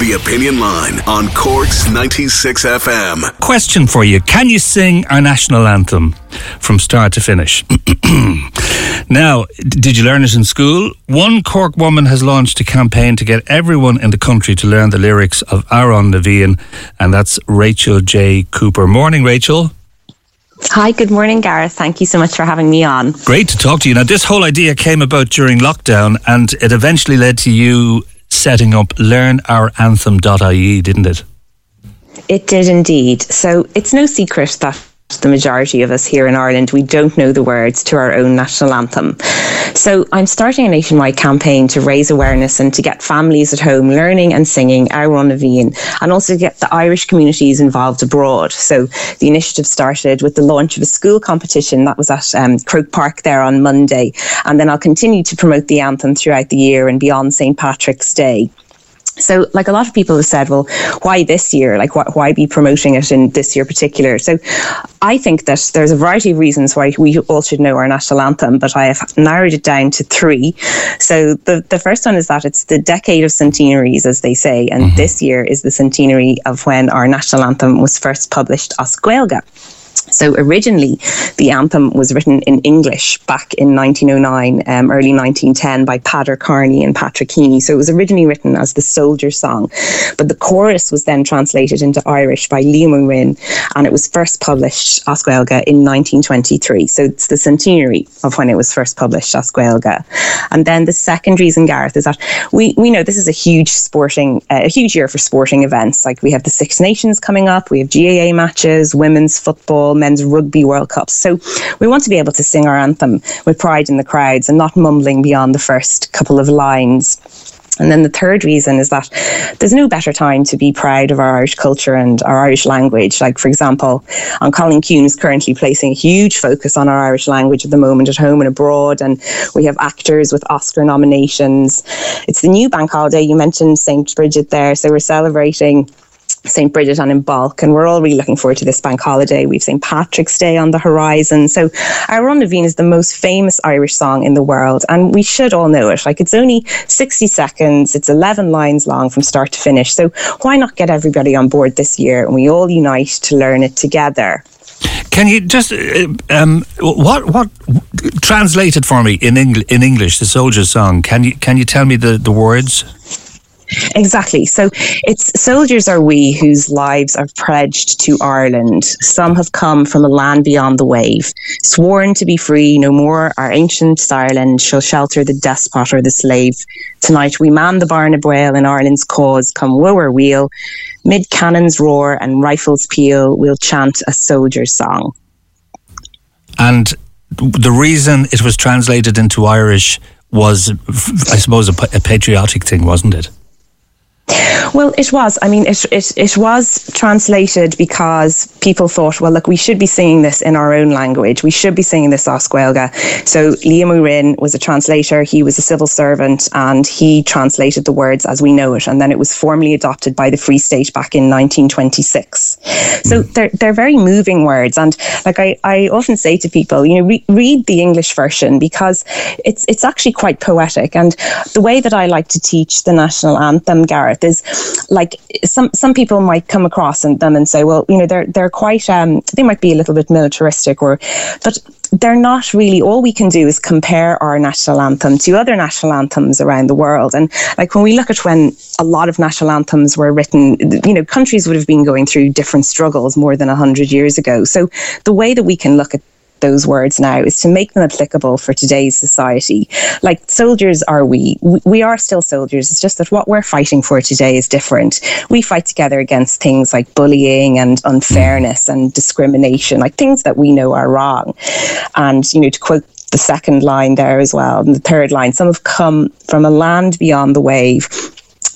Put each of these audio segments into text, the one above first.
The Opinion Line on Cork's 96 FM. Question for you. Can you sing our national anthem from start to finish? Now, did you learn it in school? One Cork woman has launched a campaign to get everyone in the country to learn the lyrics of Amhrán na bhFiann, and that's Rachel J. Cooper. Morning, Rachel. Hi, good morning, Gareth. Thank you so much for having me on. Great to talk to you. Now, this whole idea came about during lockdown, and it eventually led to you setting up learnouranthem.ie, didn't it? It did indeed. So it's no secret that the majority of us here in Ireland, we don't know the words to our own national anthem. So I'm starting a nationwide campaign to raise awareness and to get families at home learning and singing Amhrán na bhFiann, and also get the Irish communities involved abroad. So the initiative started with the launch of a school competition that was at Croke Park there on Monday. And then I'll continue to promote the anthem throughout the year and beyond St. Patrick's Day. So like a lot of people have said, well, why this year? Like why be promoting it in this year particular? So I think that there's a variety of reasons why we all should know our national anthem, but I have narrowed it down to three. So the first one is that it's the decade of centenaries, as they say, and this year is the centenary of when our national anthem was first published, Os Gaeilge. So originally, the anthem was written in English back in 1909, early 1910 by Peadar Kearney and Patrick Heaney. So it was originally written as the soldier song, but the chorus was then translated into Irish by Liam O'Rinne, and it was first published, Os Gaeilge, in 1923. So it's the centenary of when it was first published, Os Gaeilge. And then the second reason, Gareth, is that we know this is a huge year for sporting events. Like we have the Six Nations coming up, we have GAA matches, women's football, men's rugby World Cups. So we want to be able to sing our anthem with pride in the crowds and not mumbling beyond the first couple of lines. And then the third reason is that there's no better time to be proud of our Irish culture and our Irish language. Like, for example, Colin Kuhn is currently placing a huge focus on our Irish language at the moment at home and abroad. And we have actors with Oscar nominations. It's the new bank holiday. You mentioned St. Bridget there. So we're celebrating St. Bridget and in bulk, and we're all really looking forward to this bank holiday. We've St. Patrick's Day on the horizon. So Amhrán na bhFiann is the most famous Irish song in the world, and we should all know it. Like, it's only 60 seconds, it's 11 lines long from start to finish. So why not get everybody on board this year and we all unite to learn it together? Can you just what translated for me in English, the soldier song? Can you tell me the words? Exactly. So it's soldiers are we whose lives are pledged to Ireland. Some have come from a land beyond the wave, sworn to be free no more. Our ancient Ireland shall shelter the despot or the slave. Tonight we man the Barna Brail in Ireland's cause, come woe or wheel. Mid cannons roar and rifles peal, we'll chant a soldier's song. And the reason it was translated into Irish was, I suppose, a patriotic thing, wasn't it? Well, it was. I mean, it was translated because people thought, well, look, we should be singing this in our own language. We should be singing this Os Gaeilge. So Liam O'Rinne was a translator. He was a civil servant, and he translated the words as we know it. And then it was formally adopted by the Free State back in 1926. So they're very moving words. And like I often say to people, you know, read the English version because it's actually quite poetic. And the way that I like to teach the national anthem, Gareth, forth is like some people might come across them and say, well, you know, they're quite, they might be a little bit militaristic, but they're not really. All we can do is compare our national anthem to other national anthems around the world. And like when we look at when a lot of national anthems were written, you know, countries would have been going through different struggles more than 100 years ago. So the way that we can look at those words now is to make them applicable for today's society. Like soldiers are we are still soldiers. It's just that what we're fighting for today is different. We fight together against things like bullying and unfairness and discrimination, like things that we know are wrong. And, you know, to quote the second line there as well, and the third line, some have come from a land beyond the wave.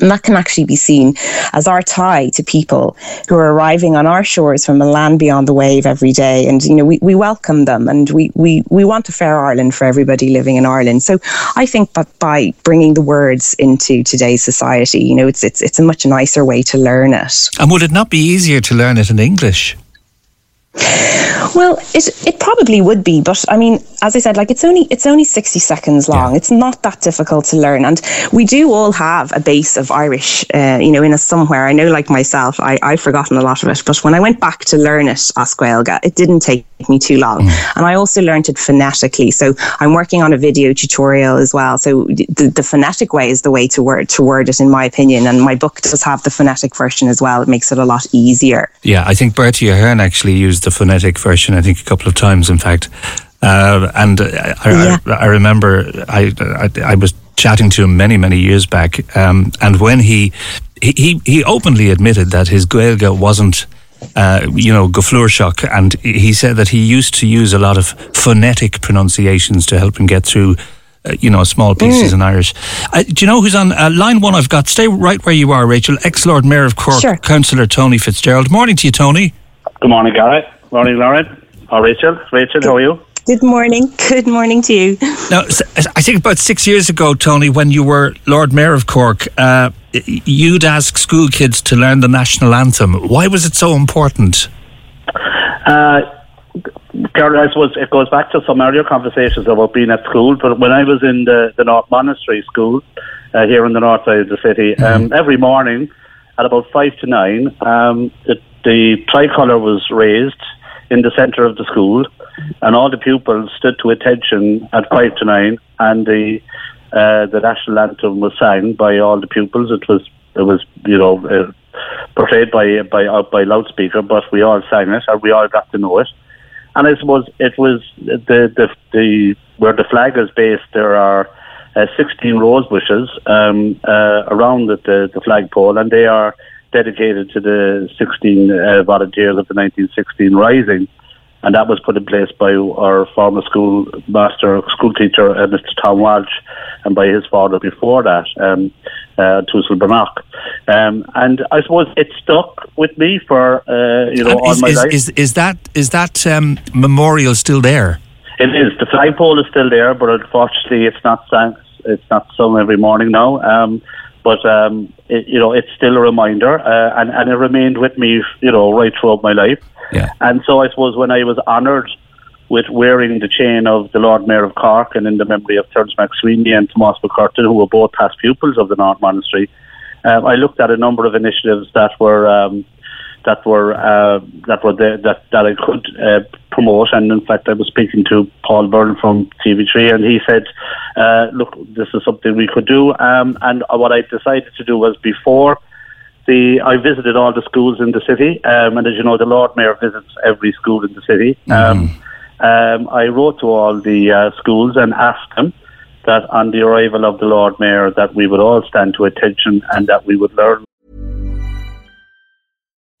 And that can actually be seen as our tie to people who are arriving on our shores from a land beyond the wave every day. And, you know, we welcome them, and we want a fair Ireland for everybody living in Ireland. So I think that by bringing the words into today's society, you know, it's a much nicer way to learn it. And would it not be easier to learn it in English? Well, it probably would be, but I mean, as I said, like it's only 60 seconds long. Yeah. It's not that difficult to learn, and we do all have a base of Irish, you know, in us somewhere. I know, like myself, I've forgotten a lot of it, but when I went back to learn it as Gaeilge, it didn't take me too long, and I also learned it phonetically. So I'm working on a video tutorial as well. So the phonetic way is the way to word it, in my opinion. And my book does have the phonetic version as well. It makes it a lot easier. Yeah, I think Bertie Ahern actually used the phonetic version, I think a couple of times, in fact. I remember I was chatting to him many years back, and when he openly admitted that his Gaeilge wasn't, you know, Gaflúrseach, and he said that he used to use a lot of phonetic pronunciations to help him get through, you know, small pieces in Irish. Do you know who's on line one? I've got, stay right where you are, Rachel, ex-Lord Mayor of Cork, sure, Councillor Tony Fitzgerald. Morning to you, Tony. Good morning, Gareth. Morning, Lauren. Or Rachel. Rachel, how are you? Good morning. Good morning to you. Now, I think about 6 years ago, Tony, when you were Lord Mayor of Cork, you'd ask school kids to learn the national anthem. Why was it so important? Gareth, I suppose it goes back to some earlier conversations about being at school, but when I was in the North Monastery school, here on the north side of the city, every morning at about 5 to 9, the tricolour was raised in the centre of the school, and all the pupils stood to attention at 5 to 9, and the national anthem was sang by all the pupils. It was you know, portrayed by loudspeaker, but we all sang it, and we all got to know it. And I suppose it was the where the flag is based. There are 16 rose bushes around the flagpole, and they are dedicated to the 16 volunteers of the 1916 Rising. And that was put in place by our former school teacher, Mr. Tom Walsh, and by his father before that, Tussle Banach. And I suppose it stuck with me for, you know, all my life. Is that memorial still there? It is. The flagpole is still there, but unfortunately it's not sung every morning now. But it, you know, it's still a reminder, and it remained with me, you know, right throughout my life. Yeah. And so I suppose when I was honoured with wearing the chain of the Lord Mayor of Cork, and in the memory of Terence MacSweeney and Thomas MacCurtain, who were both past pupils of the North Monastery, I looked at a number of initiatives that I could promote. And in fact, I was speaking to Paul Byrne from TV3, and he said, "Look, this is something we could do." And what I decided to do was, I visited all the schools in the city, and as you know, the Lord Mayor visits every school in the city. I wrote to all the schools and asked them that on the arrival of the Lord Mayor, that we would all stand to attention and that we would learn.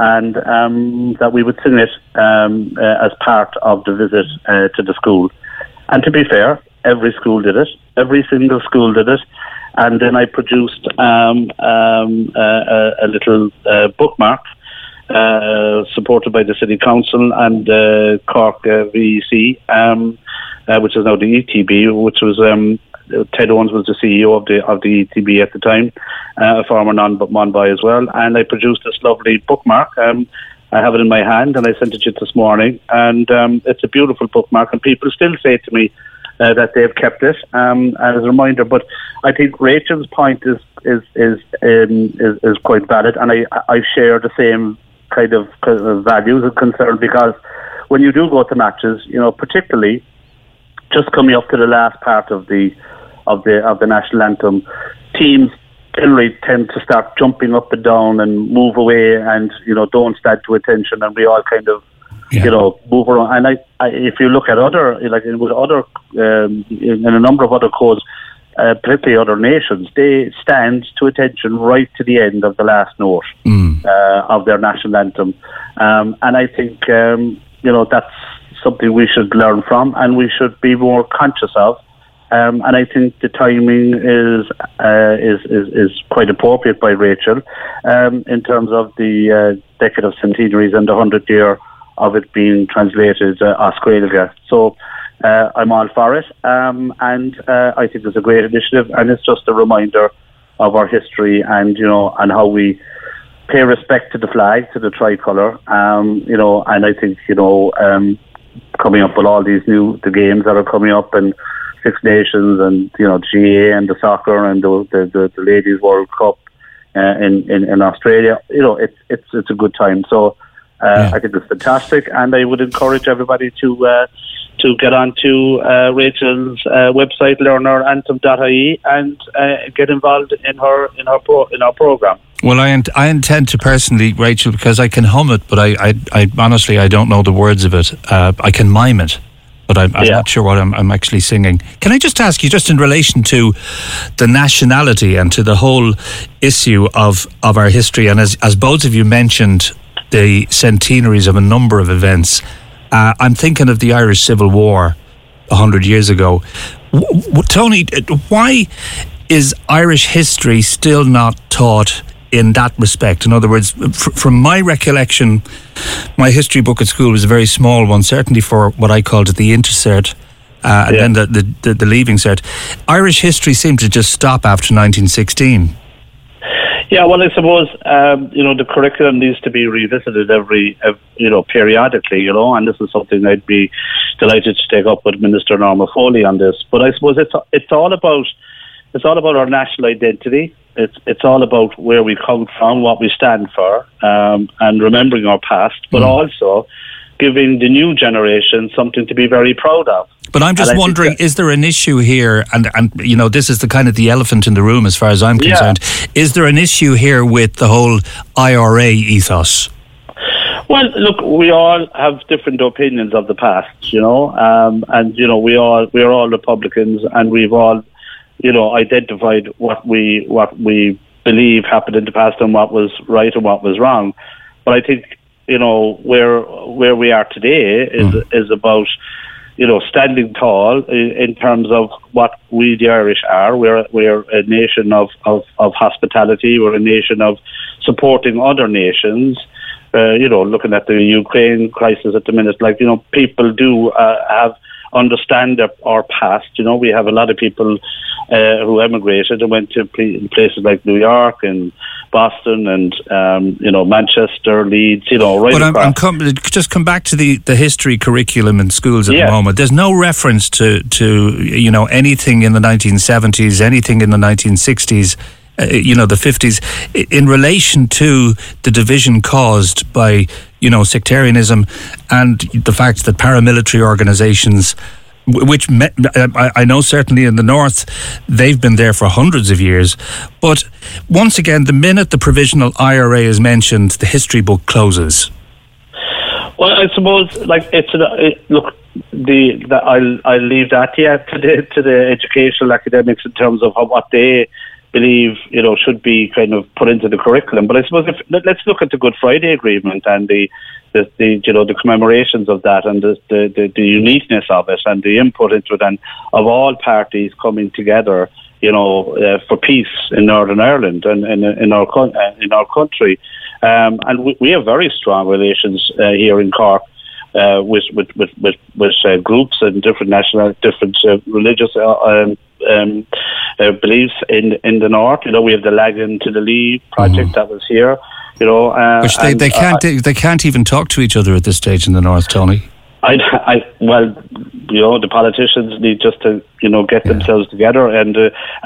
And that we would sing it as part of the visit to the school. And to be fair, every school did it. Every single school did it. And then I produced a little bookmark supported by the City Council and Cork VEC, which is now the ETB, which was... Ted Owens was the CEO of the ETB at the time, a former non-Monday as well, and I produced this lovely bookmark. I have it in my hand, and I sent it to you this morning, and it's a beautiful bookmark, and people still say to me that they've kept it as a reminder. But I think Rachel's point is quite valid, and I share the same kind of values and concern, because when you do go to matches, you know, particularly just coming up to the last part of the national anthem, teams generally tend to start jumping up and down and move away, and you know, don't stand to attention, and we all kind of you know, move around. And I if you look at in a number of other codes, particularly other nations, they stand to attention right to the end of the last note of their national anthem, and I think you know, that's something we should learn from and we should be more conscious of. And I think the timing is quite appropriate by Rachel in terms of the decade of centenaries and the 100th year of it being translated Oscailigha. So I'm all for it, and I think it's a great initiative, and it's just a reminder of our history and, you know, and how we pay respect to the flag, to the tricolour, you know, and I think, you know, coming up with all these the games that are coming up, and Six Nations, and you know, GAA, and the soccer, and the Ladies World Cup in Australia. You know, it's a good time. So I think it's fantastic, and I would encourage everybody to get onto Rachel's website, learnouranthem.ie, and get involved in our program. Well, I intend to personally, Rachel, because I can hum it, but I honestly, I don't know the words of it. I can mime it, but I'm not sure what I'm actually singing. Can I just ask you, just in relation to the nationality and to the whole issue of our history, and as both of you mentioned, the centenaries of a number of events, I'm thinking of the Irish Civil War 100 years ago. Tony, why is Irish history still not taught in that respect? In other words, from my recollection, my history book at school was a very small one, certainly for what I called it the intercert, and then the leaving cert. Irish history seemed to just stop after 1916. Yeah, well, I suppose, you know, the curriculum needs to be revisited periodically, you know, and this is something I'd be delighted to take up with Minister Norma Foley on this. But I suppose it's all about our national identity. It's all about where we come from, what we stand for, and remembering our past, but also giving the new generation something to be very proud of. But I'm just wondering, is there an issue here, and you know, this is the kind of the elephant in the room as far as I'm concerned, is there an issue here with the whole IRA ethos? Well, look, we all have different opinions of the past, you know, and you know, we are all Republicans, and we've all, you know, identified what we believe happened in the past and what was right and what was wrong. But I think, you know, where we are today is about, you know, standing tall in terms of what we the Irish are. We're a nation of hospitality. We're a nation of supporting other nations. looking at the Ukraine crisis at the minute, like, you know, people do understand our past. You know, we have a lot of people who emigrated and went to places like New York and Boston and, Manchester, Leeds, right. But just come back to the history curriculum in schools at the moment. There's no reference to anything in the 1970s, anything in the 1960s. The 50s, in relation to the division caused by, sectarianism and the fact that paramilitary organisations, which I know certainly in the north, they've been there for hundreds of years. But once again, the minute the provisional IRA is mentioned, the history book closes. Well, I suppose, I'll leave that to the educational academics in terms of what they believe should be kind of put into the curriculum. But I suppose let's look at the Good Friday Agreement and the commemorations of that and the uniqueness of it and the input into it and of all parties coming together, for peace in Northern Ireland and in our country. And we have very strong relations here in Cork with groups and different religious beliefs in the north. We have the Lagan to the Lee project that was here. Which they can't even talk to each other at this stage in the north, Tony. The politicians need just to get themselves together and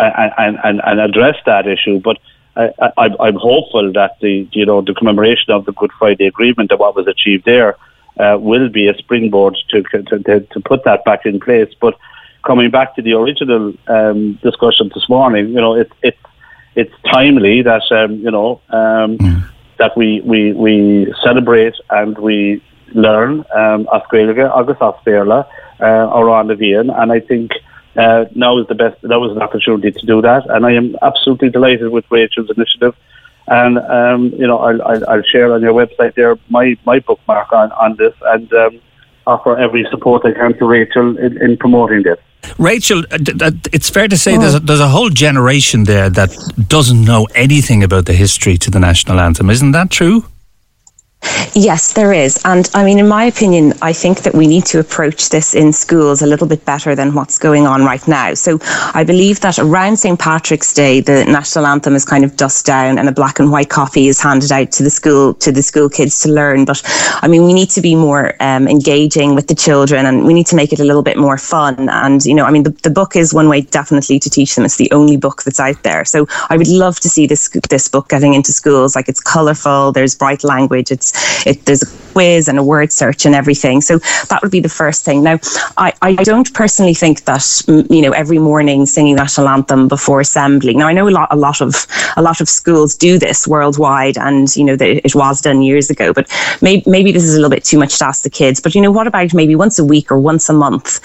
address that issue. But I'm hopeful that the commemoration of the Good Friday Agreement and what was achieved there will be a springboard to put that back in place. But coming back to the original discussion this morning, it's timely that that we celebrate and we learn as Gaeilge agus as Féile Amhrán na bhFiann, and I think now is an opportunity to do that, and I am absolutely delighted with Rachel's initiative. And I'll share on your website there my bookmark on this and offer every support I can to Rachel in promoting this. Rachel, it's fair to say there's a whole generation there that doesn't know anything about the history to the national anthem. Isn't that true? Yes, there is. And I mean, in my opinion, I think that we need to approach this in schools a little bit better than what's going on right now. So I believe that around St. Patrick's Day, the national anthem is kind of dusked down and a black and white copy is handed out to the school kids to learn. But I mean, we need to be more engaging with the children, and we need to make it a little bit more fun. And, the book is one way definitely to teach them. It's the only book that's out there. So I would love to see this book getting into schools. Like, it's colourful, there's bright language, there's a quiz and a word search and everything. So that would be the first thing. Now, I don't personally think that every morning singing national anthem before assembly. Now, I know a lot of schools do this worldwide, and it was done years ago. But maybe this is a little bit too much to ask the kids. But what about maybe once a week or once a month,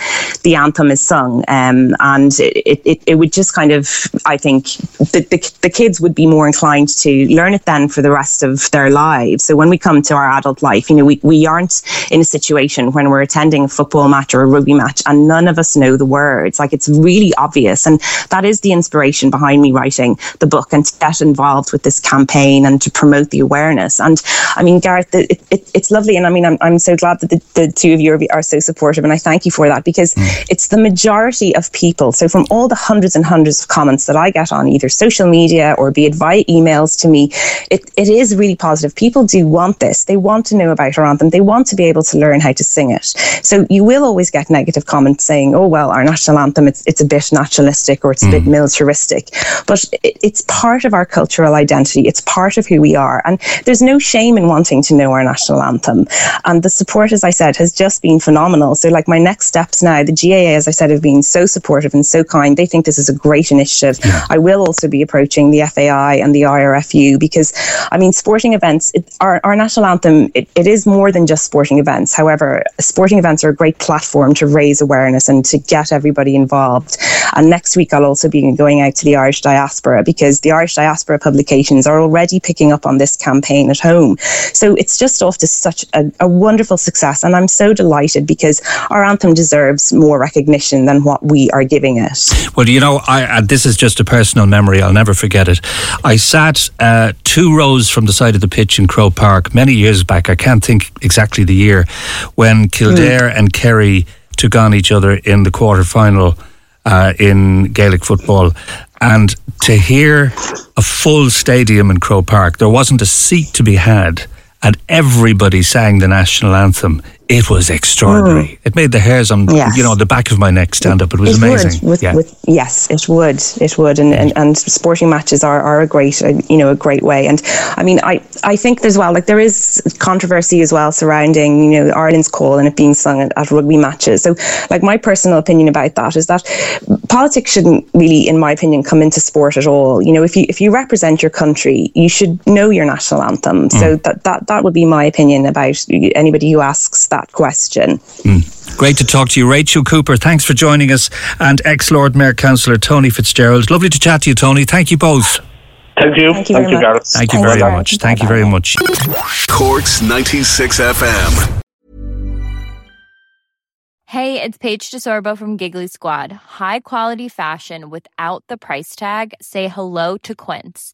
the anthem is sung, and it would just kind of, I think the kids would be more inclined to learn it then for the rest of their lives. So when we come to our adult life, we aren't in a situation when we're attending a football match or a rugby match and none of us know the words. Like, it's really obvious, and that is the inspiration behind me writing the book and to get involved with this campaign and to promote the awareness. And I mean, Gareth, it's lovely, and I mean, I'm so glad that the two of you are so supportive, and I thank you for that, because it's the majority of people. So from all the hundreds and hundreds of comments that I get on either social media or be it via emails to me, it is really positive. People do want this. They want to know about our anthem. They want to be able to learn how to sing it. So you will always get negative comments saying, oh, well, our national anthem, it's a bit nationalistic, or it's a bit militaristic. But it's part of our cultural identity. It's part of who we are. And there's no shame in wanting to know our national anthem. And the support, as I said, has just been phenomenal. So like, my next steps now, the GAA, as I said, have been so supportive and so kind. They think this is a great initiative. Yeah. I will also be approaching the FAI and the IRFU, because, I mean, sporting events our national anthem, it is more than just sporting events. However, sporting events are a great platform to raise awareness and to get everybody involved. And next week I'll also be going out to the Irish diaspora, because the Irish diaspora publications are already picking up on this campaign at home. So it's just off to such a wonderful success, and I'm so delighted, because our anthem deserves more recognition than what we are giving it. Well, you know, this is just a personal memory, I'll never forget it. I sat two rows from the side of the pitch in Croke Park many years back, I can't think exactly the year, when Kildare and Kerry took on each other in the quarter-final in Gaelic football, and to hear a full stadium in Croke Park, there wasn't a seat to be had, and everybody sang the national anthem. It was extraordinary. It made the hairs on you know, the back of my neck stand up. It was amazing. It would. And sporting matches are a great, you know, a great way. And I mean, I think as well, like, there is controversy as well surrounding, you know, Ireland's call and it being sung at rugby matches. So, like, my personal opinion about that is that politics shouldn't really, in my opinion, come into sport at all. You know, if you represent your country, you should know your national anthem. So that would be my opinion about anybody who asks that question. Great to talk to you, Rachel Cooper, thanks for joining us, and ex-Lord Mayor Councillor Tony Fitzgerald. Lovely to chat to you, Tony. Thank you both. Thank you, Gareth. Thank you very much. Thank you very much. Cork's 96FM. Hey, it's Paige DeSorbo from Giggly Squad. High quality fashion without the price tag. Say hello to Quince.